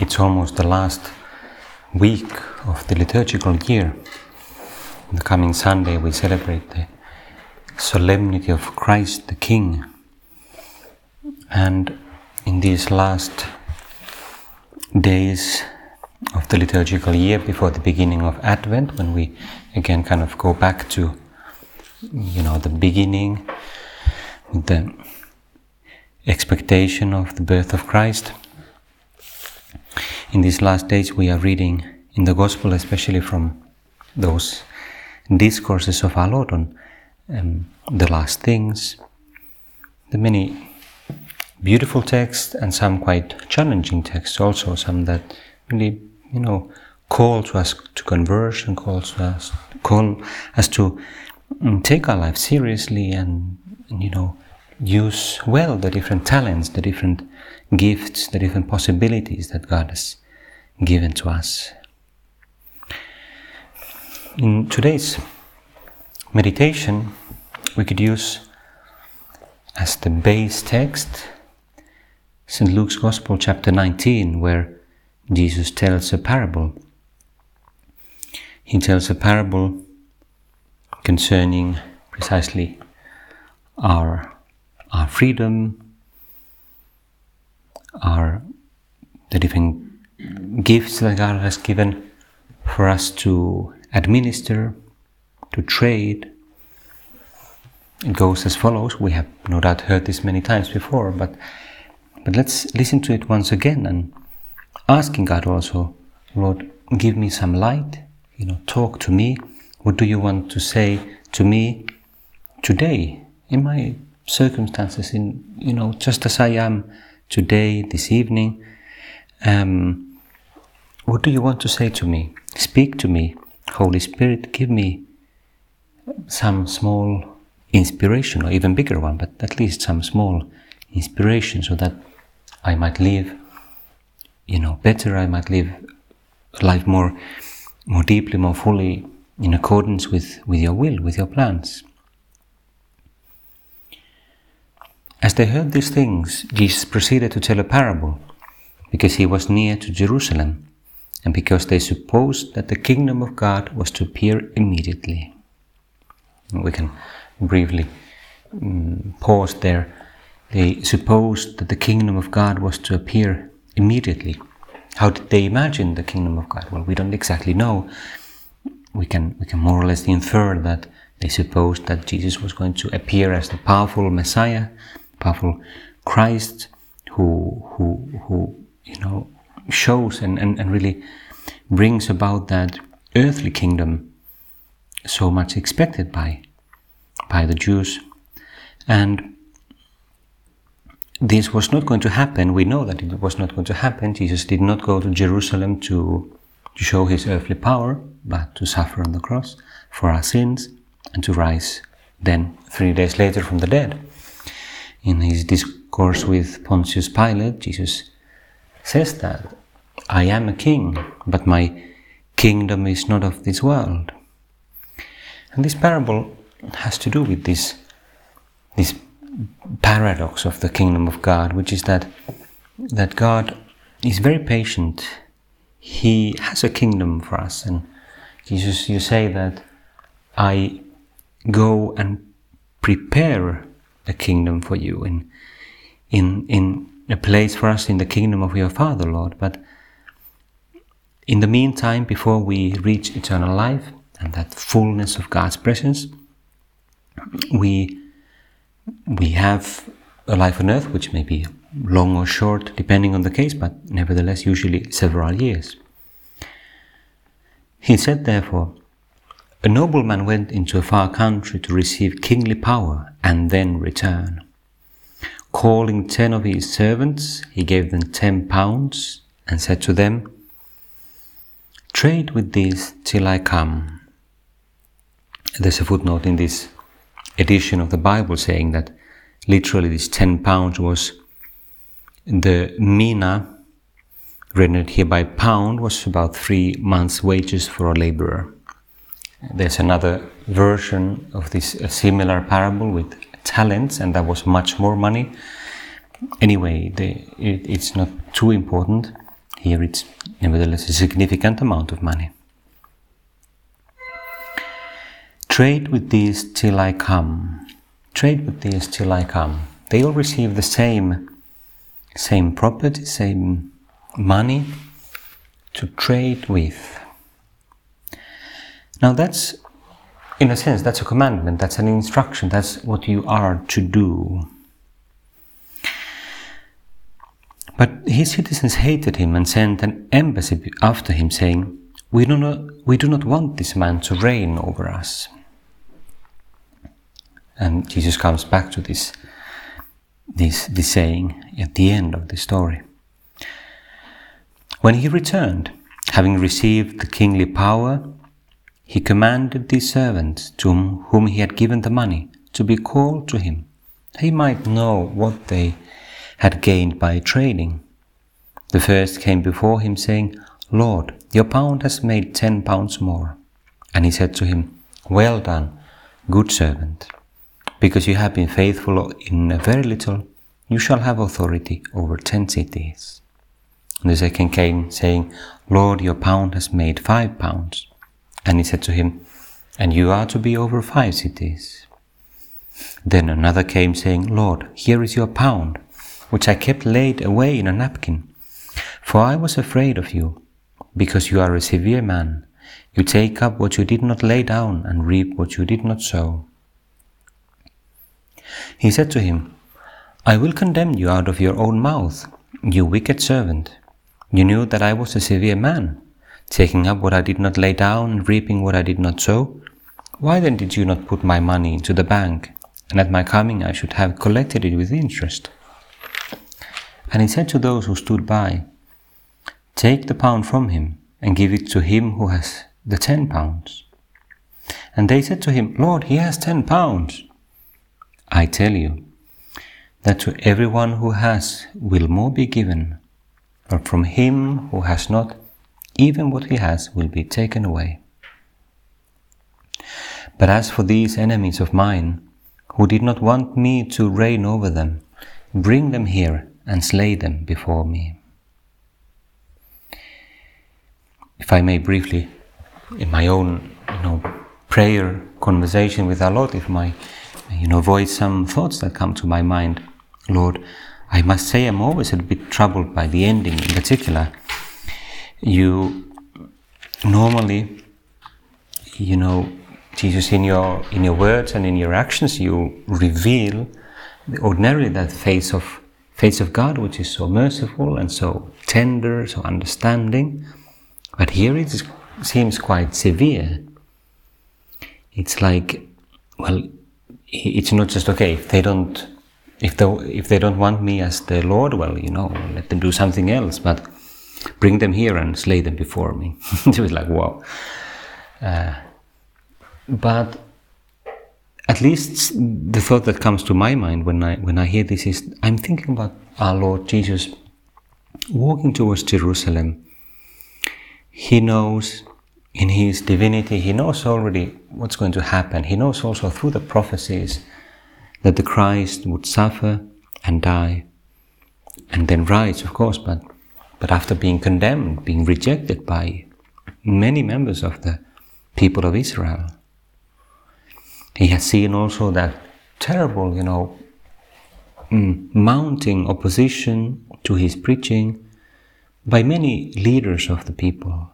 It's almost the last week of the liturgical year. On the coming Sunday we celebrate the solemnity of Christ the King. And in these last days of the liturgical year before the beginning of Advent, when we again kind of go back to, the beginning, the expectation of the birth of Christ, in these last days we are reading in the Gospel, especially from those discourses of our Lord on the last things, the many beautiful texts and some quite challenging texts also, some that really, call to us to conversion, call us to take our life seriously and, use well the different talents, the different gifts, the different possibilities that God has given to us. In today's meditation, we could use as the base text St. Luke's Gospel, chapter 19, where Jesus tells a parable. He tells a parable concerning precisely our freedom, the different gifts that God has given for us to administer, to trade. It goes as follows. We have no doubt heard this many times before, but let's listen to it once again and asking God also, Lord, give me some light, talk to me. What do you want to say to me today, in my circumstances, in, just as I am today, this evening? What do you want to say to me? Speak to me. Holy Spirit, give me some small inspiration, or even bigger one, but at least some small inspiration so that I might live, better, I might live life more deeply, more fully, in accordance with your will, with your plans. As they heard these things, Jesus proceeded to tell a parable, because he was near to Jerusalem, and because they supposed that the kingdom of God was to appear immediately. We can briefly pause there. They supposed that the kingdom of God was to appear immediately. How did they imagine the kingdom of God? Well, we don't exactly know. We can more or less infer that they supposed that Jesus was going to appear as the powerful Messiah, powerful Christ, who shows and really brings about that earthly kingdom so much expected by the Jews. And this was not going to happen. We know that it was not going to happen. Jesus did not go to Jerusalem to show his earthly power, but to suffer on the cross for our sins and to rise then 3 days later from the dead. In his discourse with Pontius Pilate, Jesus says that I am a king, but my kingdom is not of this world. And this parable has to do with this paradox of the kingdom of God, which is that God is very patient. He has a kingdom for us, and Jesus, you say that I go and prepare a kingdom for you in a place for us in the kingdom of your Father, Lord. But in the meantime, before we reach eternal life and that fullness of God's presence, we have a life on earth which may be long or short, depending on the case, but nevertheless usually several years. He said, therefore, A nobleman went into a far country to receive kingly power and then return. Calling 10 of his servants, he gave them 10 pounds and said to them, "Trade with these till I come." There's a footnote in this edition of the Bible saying that literally this 10 pounds was the mina, rendered here by pound, was about 3 months' wages for a laborer. There's another version of this similar parable with talents, and that was much more money. Anyway, it's not too important. Here it's nevertheless a significant amount of money. Trade with these till I come. Trade with these till I come. They all receive the same property, same money to trade with. Now that's, in a sense, that's a commandment, that's an instruction, that's what you are to do. But his citizens hated him and sent an embassy after him, saying, "We do not want this man to reign over us." And Jesus comes back to this saying at the end of the story. When he returned, having received the kingly power, he commanded these servants to whom he had given the money to be called to him. He might know what they had gained by trading. The first came before him, saying, "Lord, your pound has made 10 pounds more." And he said to him, "Well done, good servant. Because you have been faithful in very little, you shall have authority over 10 cities. And the second came, saying, "Lord, your pound has made 5 pounds. And he said to him, "And you are to be over 5 cities. Then another came, saying, "Lord, here is your pound, which I kept laid away in a napkin. For I was afraid of you, because you are a severe man. You take up what you did not lay down and reap what you did not sow." He said to him, "I will condemn you out of your own mouth, you wicked servant. You knew that I was a severe man, taking up what I did not lay down and reaping what I did not sow. Why then did you not put my money into the bank, and at my coming I should have collected it with interest?" And he said to those who stood by, "Take the pound from him, and give it to him who has the 10 pounds. And they said to him, "Lord, he has 10 pounds. I tell you, that to everyone who has will more be given, but from him who has not, even what he has will be taken away. But as for these enemies of mine, who did not want me to reign over them, bring them here and slay them before me." If I may briefly, in my own prayer conversation with our Lord, if my voice some thoughts that come to my mind, Lord, I must say I'm always a bit troubled by the ending in particular. You normally, Jesus, in your words and in your actions, you reveal ordinarily that face of God, which is so merciful and so tender, so understanding. But here it seems quite severe. It's like, well, it's not just okay if they don't want me as the Lord. Well, let them do something else, but bring them here and slay them before me. It was like, wow. But at least the thought that comes to my mind when I hear this is, I'm thinking about our Lord Jesus walking towards Jerusalem. He knows, in his divinity, he knows already what's going to happen. He knows also through the prophecies that the Christ would suffer and die and then rise, of course, but after being condemned, being rejected by many members of the people of Israel. He has seen also that terrible, mounting opposition to his preaching by many leaders of the people.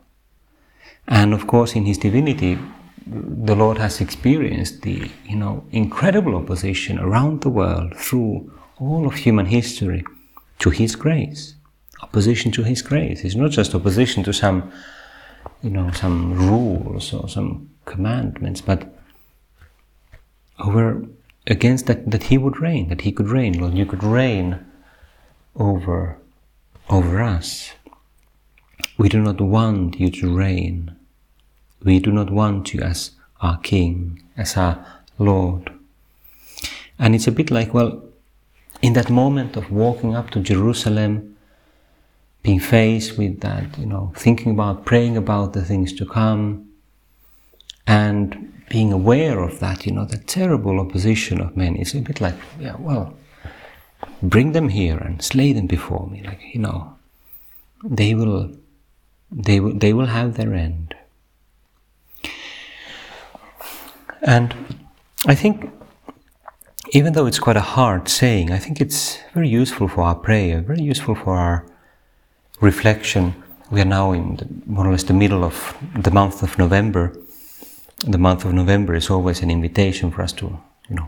And of course, in his divinity, the Lord has experienced the, incredible opposition around the world through all of human history to his grace. Opposition to his grace. It's not just opposition to some some rules or some commandments, but over against that he would reign, that he could reign. Lord, you could reign over us. We do not want you to reign. We do not want you as our King, as our Lord. And it's a bit like, well, in that moment of walking up to Jerusalem, being faced with that, thinking about, praying about the things to come, and being aware of that, the terrible opposition of men. It's a bit like, yeah, well, bring them here and slay them before me. Like, they will have their end. And I think, even though it's quite a hard saying, I think it's very useful for our prayer, very useful for our reflection. We are now in more or less the middle of the month of November. The month of November is always an invitation for us to,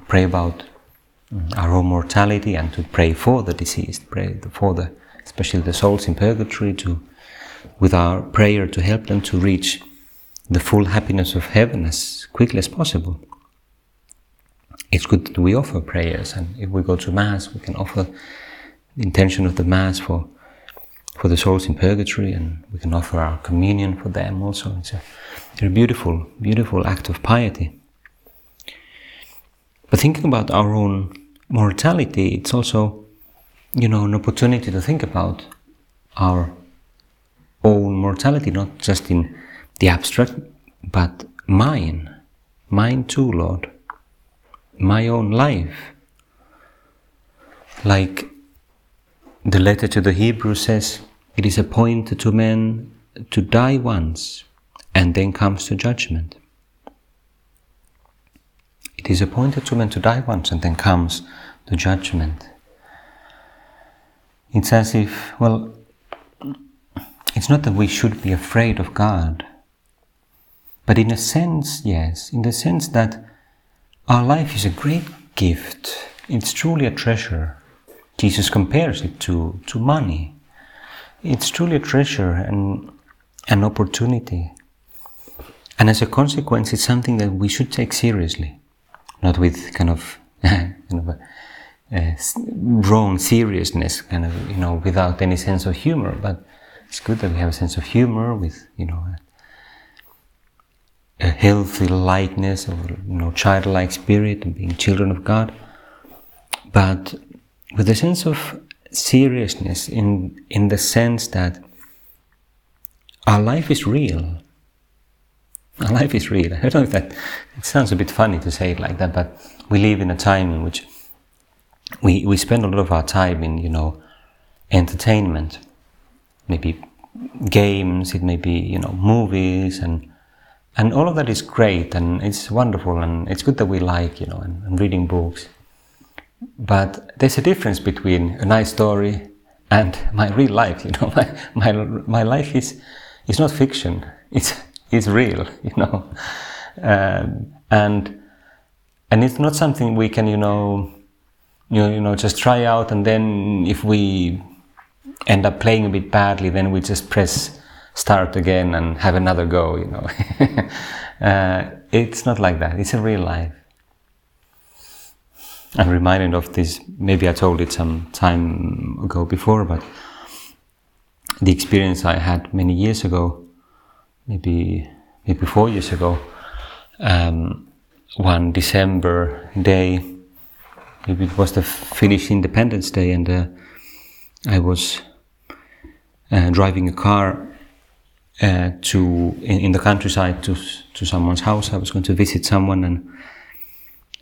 pray about our own mortality and to pray for the deceased, pray for especially the souls in purgatory, with our prayer to help them to reach the full happiness of heaven as quickly as possible. It's good that we offer prayers, and if we go to Mass, we can offer the intention of the Mass for the souls in purgatory, and we can offer our communion for them also. It's a beautiful, beautiful act of piety. But thinking about our own mortality, it's also, an opportunity to think about our own mortality, not just in the abstract, but mine too, Lord, my own life. Like the letter to the Hebrews says, it is appointed to men to die once, and then comes the judgment. It is appointed to men to die once, and then comes the judgment. It's as if, well, it's not that we should be afraid of God, but in a sense, yes, in the sense that our life is a great gift. It's truly a treasure. Jesus compares it to money. It's truly a treasure and an opportunity. And as a consequence, it's something that we should take seriously, not with kind of wrong seriousness, without any sense of humor. But it's good that we have a sense of humor with, a healthy lightness or childlike spirit and being children of God, but with a sense of seriousness in the sense that our life is real. Our life is real. I don't know if that, it sounds a bit funny to say it like that, but we live in a time in which we spend a lot of our time in, entertainment. Maybe games, it may be, movies, and all of that is great, and it's wonderful, and it's good that we like, and reading books. But there's a difference between a nice story and my real life, My life is not fiction. It's real, and it's not something we can, just try out, and then if we end up playing a bit badly, then we just press start again and have another go, It's not like that. It's a real life. I'm reminded of this, maybe I told it some time ago before, but the experience I had many years ago, maybe 4 years ago, one December day, maybe it was the Finnish Independence Day, and I was driving a car in the countryside to someone's house. I was going to visit someone,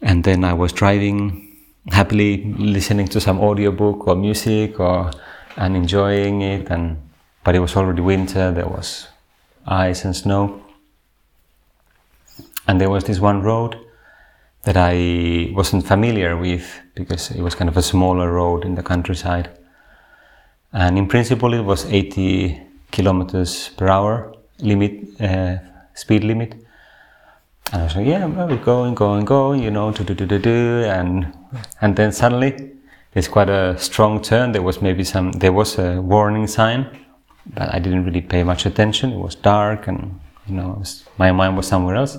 and then I was driving happily, listening to some audiobook or music, and enjoying it. But it was already winter. There was ice and snow, and there was this one road that I wasn't familiar with because it was kind of a smaller road in the countryside, and in principle it was 80 kilometers per hour speed limit, and I was like, yeah, well, we're going, and then suddenly there's quite a strong turn. There was a warning sign But I didn't really pay much attention. It was dark and, you know, my mind was somewhere else.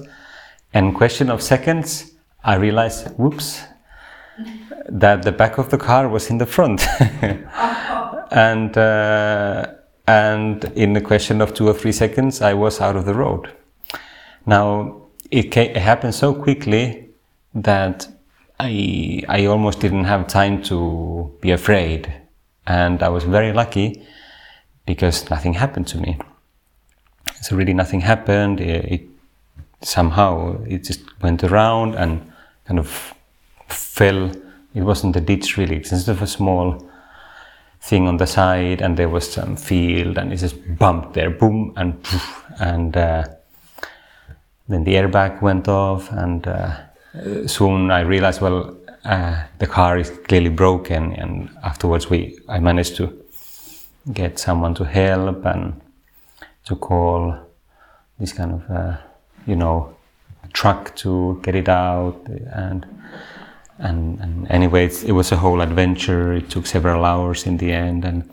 And question of seconds, I realized, whoops, that the back of the car was in the front. And in a question of 2 or 3 seconds, I was out of the road. Now, it happened so quickly that I almost didn't have time to be afraid. And I was very lucky because nothing happened to me. So really nothing happened. It somehow it just went around and kind of fell. It wasn't a ditch really. It's just a small thing on the side, and there was some field, and it just bumped there, boom, and poof, and then the airbag went off, and soon I realized, well, the car is clearly broken, and afterwards I managed to get someone to help and to call this kind of, truck to get it out, and anyway, it was a whole adventure. It took several hours in the end, and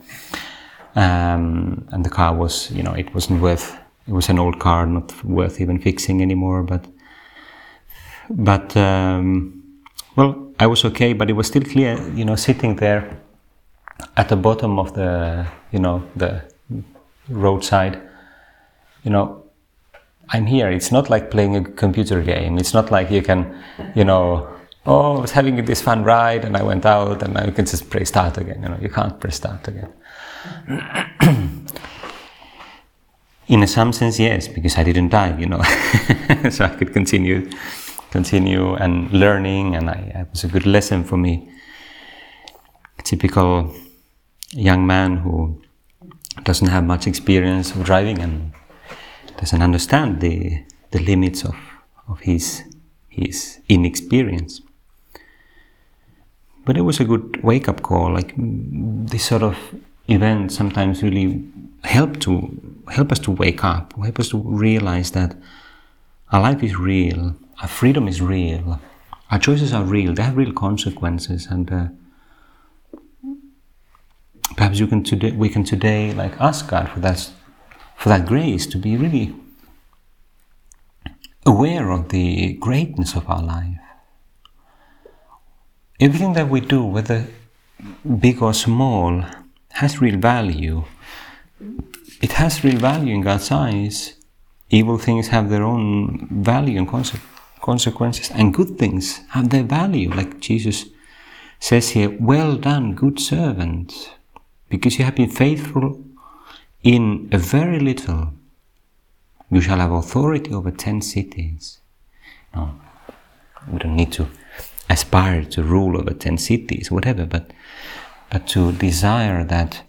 the car was, it wasn't worth. It was an old car, not worth even fixing anymore. But I was okay. But it was still clear, sitting there at the bottom of the, the roadside, I'm here. It's not like playing a computer game. It's not like you can, oh, I was having this fun ride, and I went out, and now you can just press start again. You can't press start again. In some sense, yes, because I didn't die, so I could continue and learning, and it was a good lesson for me. A typical young man who doesn't have much experience of driving and doesn't understand the limits of his inexperience. But it was a good wake-up call. Like this sort of event sometimes really help us to wake up, help us to realize that our life is real, our freedom is real, our choices are real. They have real consequences, and perhaps we can today like ask God for that grace to be really aware of the greatness of our life. Everything that we do, whether big or small, has real value. It has real value in God's eyes. Evil things have their own value and consequences, and good things have their value. Like Jesus says here, "Well done, good servant, because you have been faithful in a very little, you shall have authority over 10 cities. No, we don't need to aspire to rule over 10 cities, whatever, but to desire that,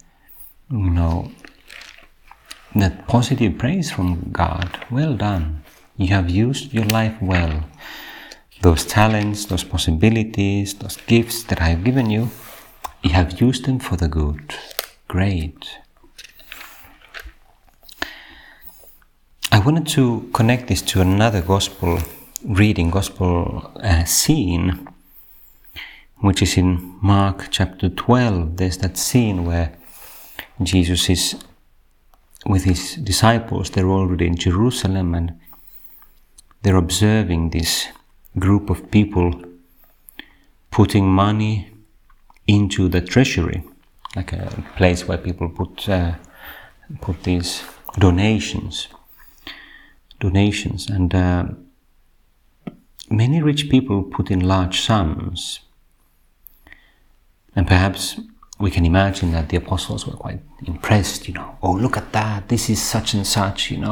that positive praise from God. Well done. You have used your life well. Those talents, those possibilities, those gifts that I have given you, you have used them for the good. Great." I wanted to connect this to another gospel reading, scene, which is in Mark chapter 12. There's that scene where Jesus is with his disciples. They're already in Jerusalem, and they're observing this group of people putting money into the treasury, like a place where people put these donations, and many rich people put in large sums. And perhaps we can imagine that the apostles were quite impressed, oh, look at that, this is such and such, and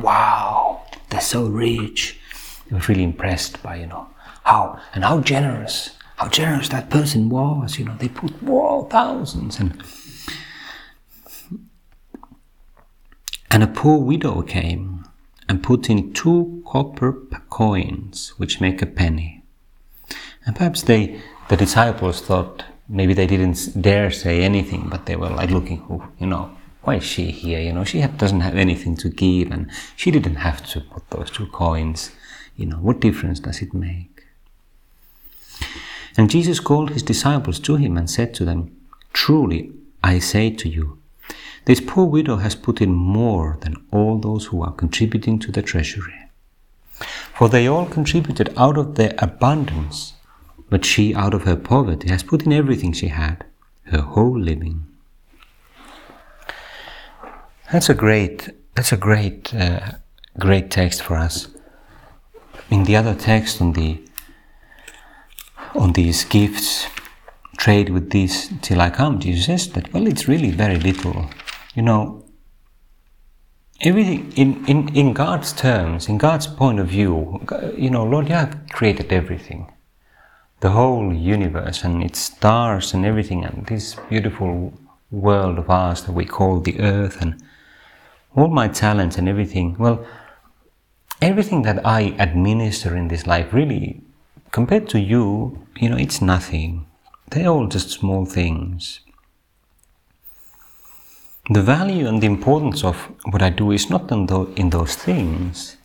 wow, they're so rich. They were really impressed by, how generous that person was, they put, thousands. And a poor widow came and put in 2 copper coins, which make a penny. And perhaps the disciples thought, maybe they didn't dare say anything, but they were like looking, why is she here? She doesn't have anything to give, and she didn't have to put those 2 coins. What difference does it make? And Jesus called his disciples to him and said to them, "Truly, I say to you, This poor widow has put in more than all those who are contributing to the treasury. For they all contributed out of their abundance, but she out of her poverty has put in everything she had, her whole living. That's a great text for us. In the other text on these gifts, trade with these till I come, Jesus says that, well, it's really very little. You know, everything in God's terms, in God's point of view, you know, Lord, you have created everything. The whole universe and its stars and everything, and this beautiful world of ours that we call the earth, and all my talents and everything. Well, everything that I administer in this life, really, compared to you, you know, it's nothing. They're all just small things. The value and the importance of what I do is not in those things,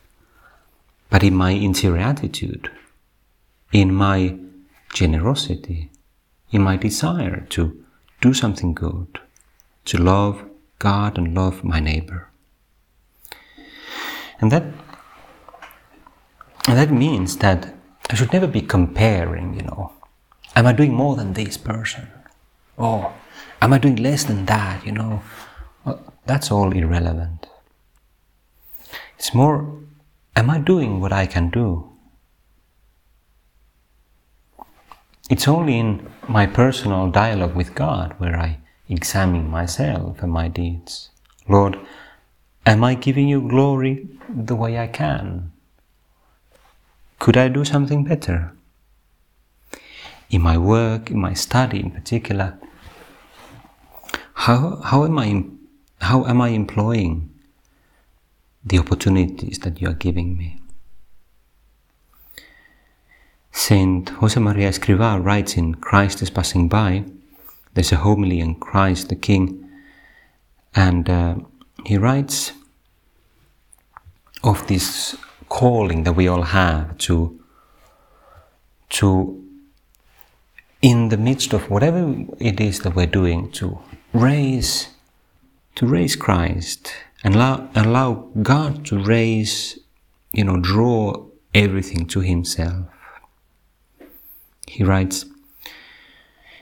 but in my interior attitude, in my generosity, in my desire to do something good, to love God and love my neighbor. And that means that I should never be comparing, you know. Am I doing more than this person? Or am I doing less than that, you know? Well, that's all irrelevant. It's more, am I doing what I can do? It's only in my personal dialogue with God where I examine myself and my deeds. Lord, am I giving you glory the way I can? Could I do something better? In my work, in my study in particular, how am I employing the opportunities that you are giving me? Saint Josemaría Escrivá writes in Christ is Passing By, there's a homily on Christ the King, and he writes of this calling that we all have to in the midst of whatever it is that we're doing, to raise Christ and allow God to raise, you know, draw everything to himself. He writes,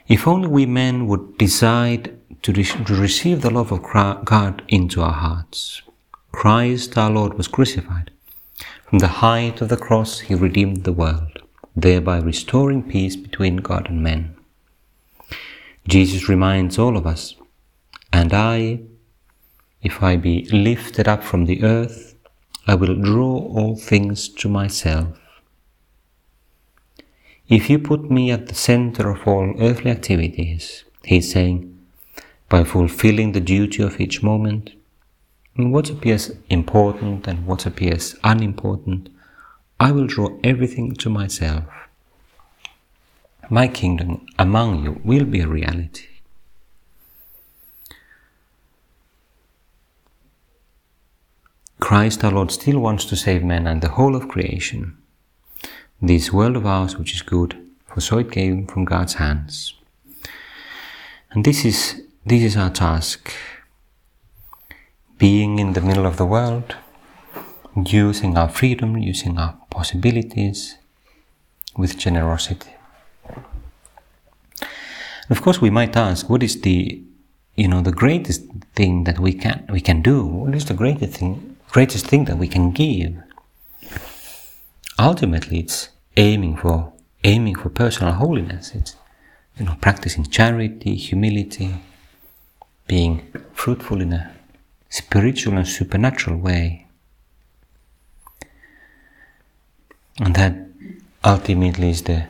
if only we men would decide to receive the love of God into our hearts. Christ our Lord was crucified. From the height of the cross he redeemed the world, thereby restoring peace between God and men. Jesus reminds all of us, and I, if I be lifted up from the earth, I will draw all things to myself. If you put me at the center of all earthly activities, he is saying, by fulfilling the duty of each moment, what appears important and what appears unimportant, I will draw everything to myself. My kingdom among you will be a reality. Christ our Lord still wants to save men and the whole of creation, this world of ours which is good, for so it came from God's hands. And this is our task. Being in the middle of the world, using our freedom, using our possibilities with generosity. Of course, we might ask, what is the greatest thing that we can do? What is the greatest thing that we can give? Ultimately, it's aiming for personal holiness. It's, you know, practicing charity, humility, being fruitful in a spiritual and supernatural way. And that ultimately is the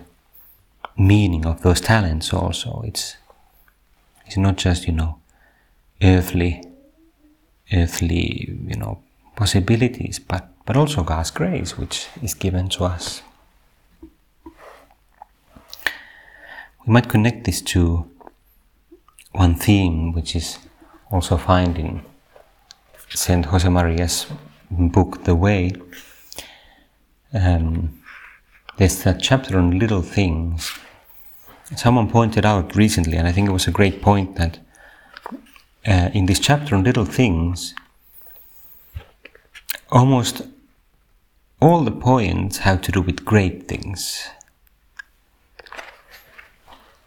meaning of those talents also. It's not just, you know, earthly, you know, possibilities, but also God's grace which is given to us. We might connect this to one theme which is also found in Saint Josemaria's book, The Way. There's that chapter on little things. Someone pointed out recently, and I think it was a great point, that in this chapter on little things, almost all the points have to do with great things.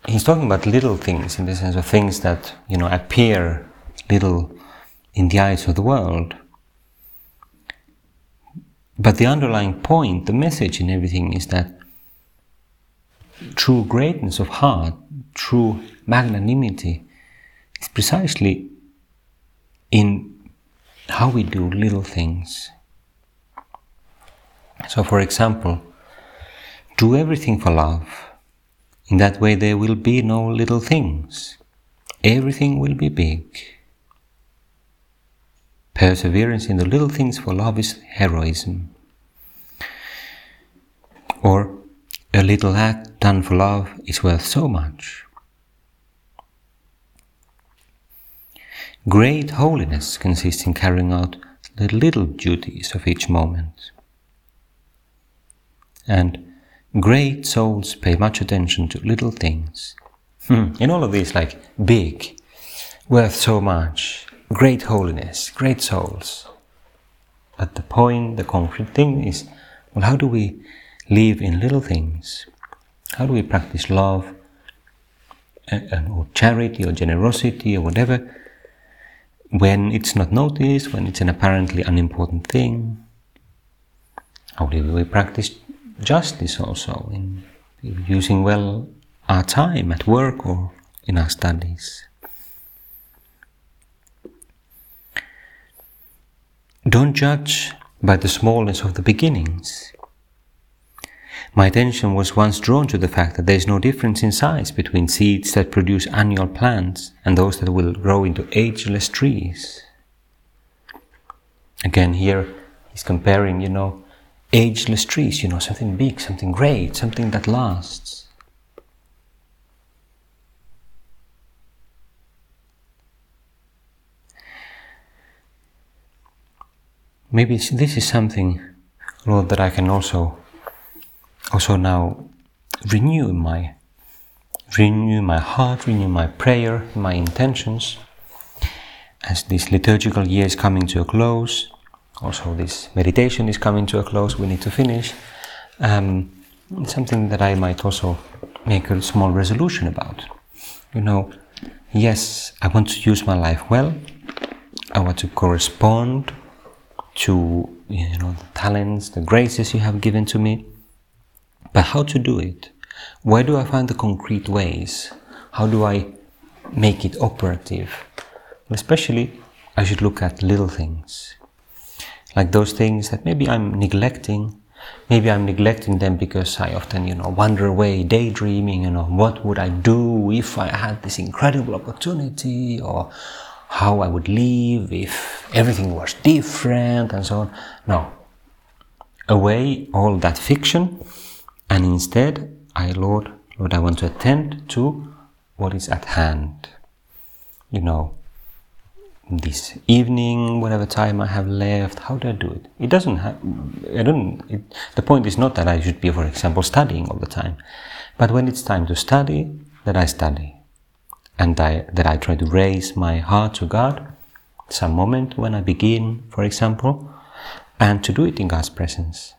He's talking about little things in the sense of things that, you know, appear little in the eyes of the world. But the underlying point, the message in everything is that true greatness of heart, true magnanimity is precisely in how we do little things. So, for example, do everything for love. In that way there will be no little things. Everything will be big. Perseverance in the little things for love is heroism. Or, a little act done for love is worth so much. Great holiness consists in carrying out the little duties of each moment. And great souls pay much attention to little things. In all of these, like big, worth so much, great holiness, great souls. But the point, the concrete thing is, well, how do we live in little things? How do we practice love or charity or generosity or whatever when it's not noticed, when it's an apparently unimportant thing? How do we practice justice also in using well our time at work or in our studies? Don't judge by the smallness of the beginnings. My attention was once drawn to the fact that there is no difference in size between seeds that produce annual plants and those that will grow into ageless trees. Again, here he's comparing, you know, ageless trees, you know, something big, something great, something that lasts. Maybe this is something, Lord, that I can also now renew my heart, renew my prayer, my intentions, as this liturgical year is coming to a close. Also, this meditation is coming to a close. We need to finish. Something that I might also make a small resolution about. You know, yes, I want to use my life well. I want to correspond to, you know, the talents, the graces you have given to me. But how to do it? Where do I find the concrete ways? How do I make it operative? Especially, I should look at little things. Like those things that maybe I'm neglecting. Maybe I'm neglecting them because I often, you know, wander away daydreaming, you know, what would I do if I had this incredible opportunity, or how I would live if everything was different, and so on. No. Away all that fiction. And instead, Lord, I want to attend to what is at hand. You know, this evening, whatever time I have left, how do I do it? The point is not that I should be, for example, studying all the time. But when it's time to study, that I study. And that I try to raise my heart to God, some moment when I begin, for example, and to do it in God's presence.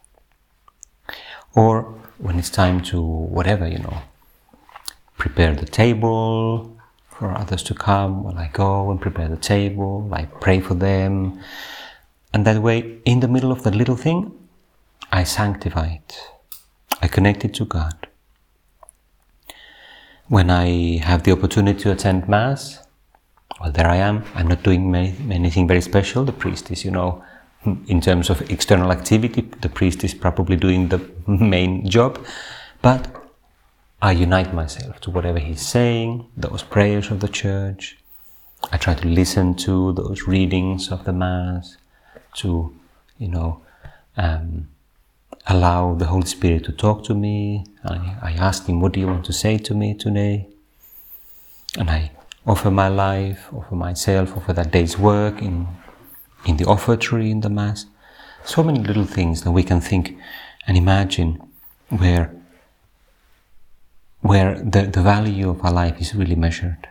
Or when it's time to, whatever, you know, prepare the table for others to come, well, I go and prepare the table, I pray for them, and that way, in the middle of the little thing, I sanctify it, I connect it to God. When I have the opportunity to attend Mass, well, there I am, I'm not doing anything very special, the priest is, you know, in terms of external activity, the priest is probably doing the main job, but I unite myself to whatever he's saying, those prayers of the church. I try to listen to those readings of the Mass, to, you know, allow the Holy Spirit to talk to me. I ask him, what do you want to say to me today? And I offer my life, offer myself, offer that day's work in the offertory, in the Mass. So many little things that we can think and imagine where the value of our life is really measured.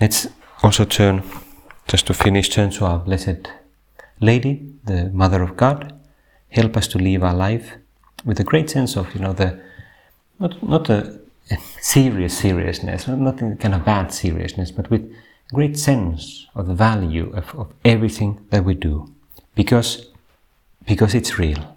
Let's also turn just to finish, turn to our Blessed Lady, the Mother of God. Help us to live our life with a great sense of, the not a seriousness, not in kind of bad seriousness, but with great sense of the value of everything that we do, because it's real.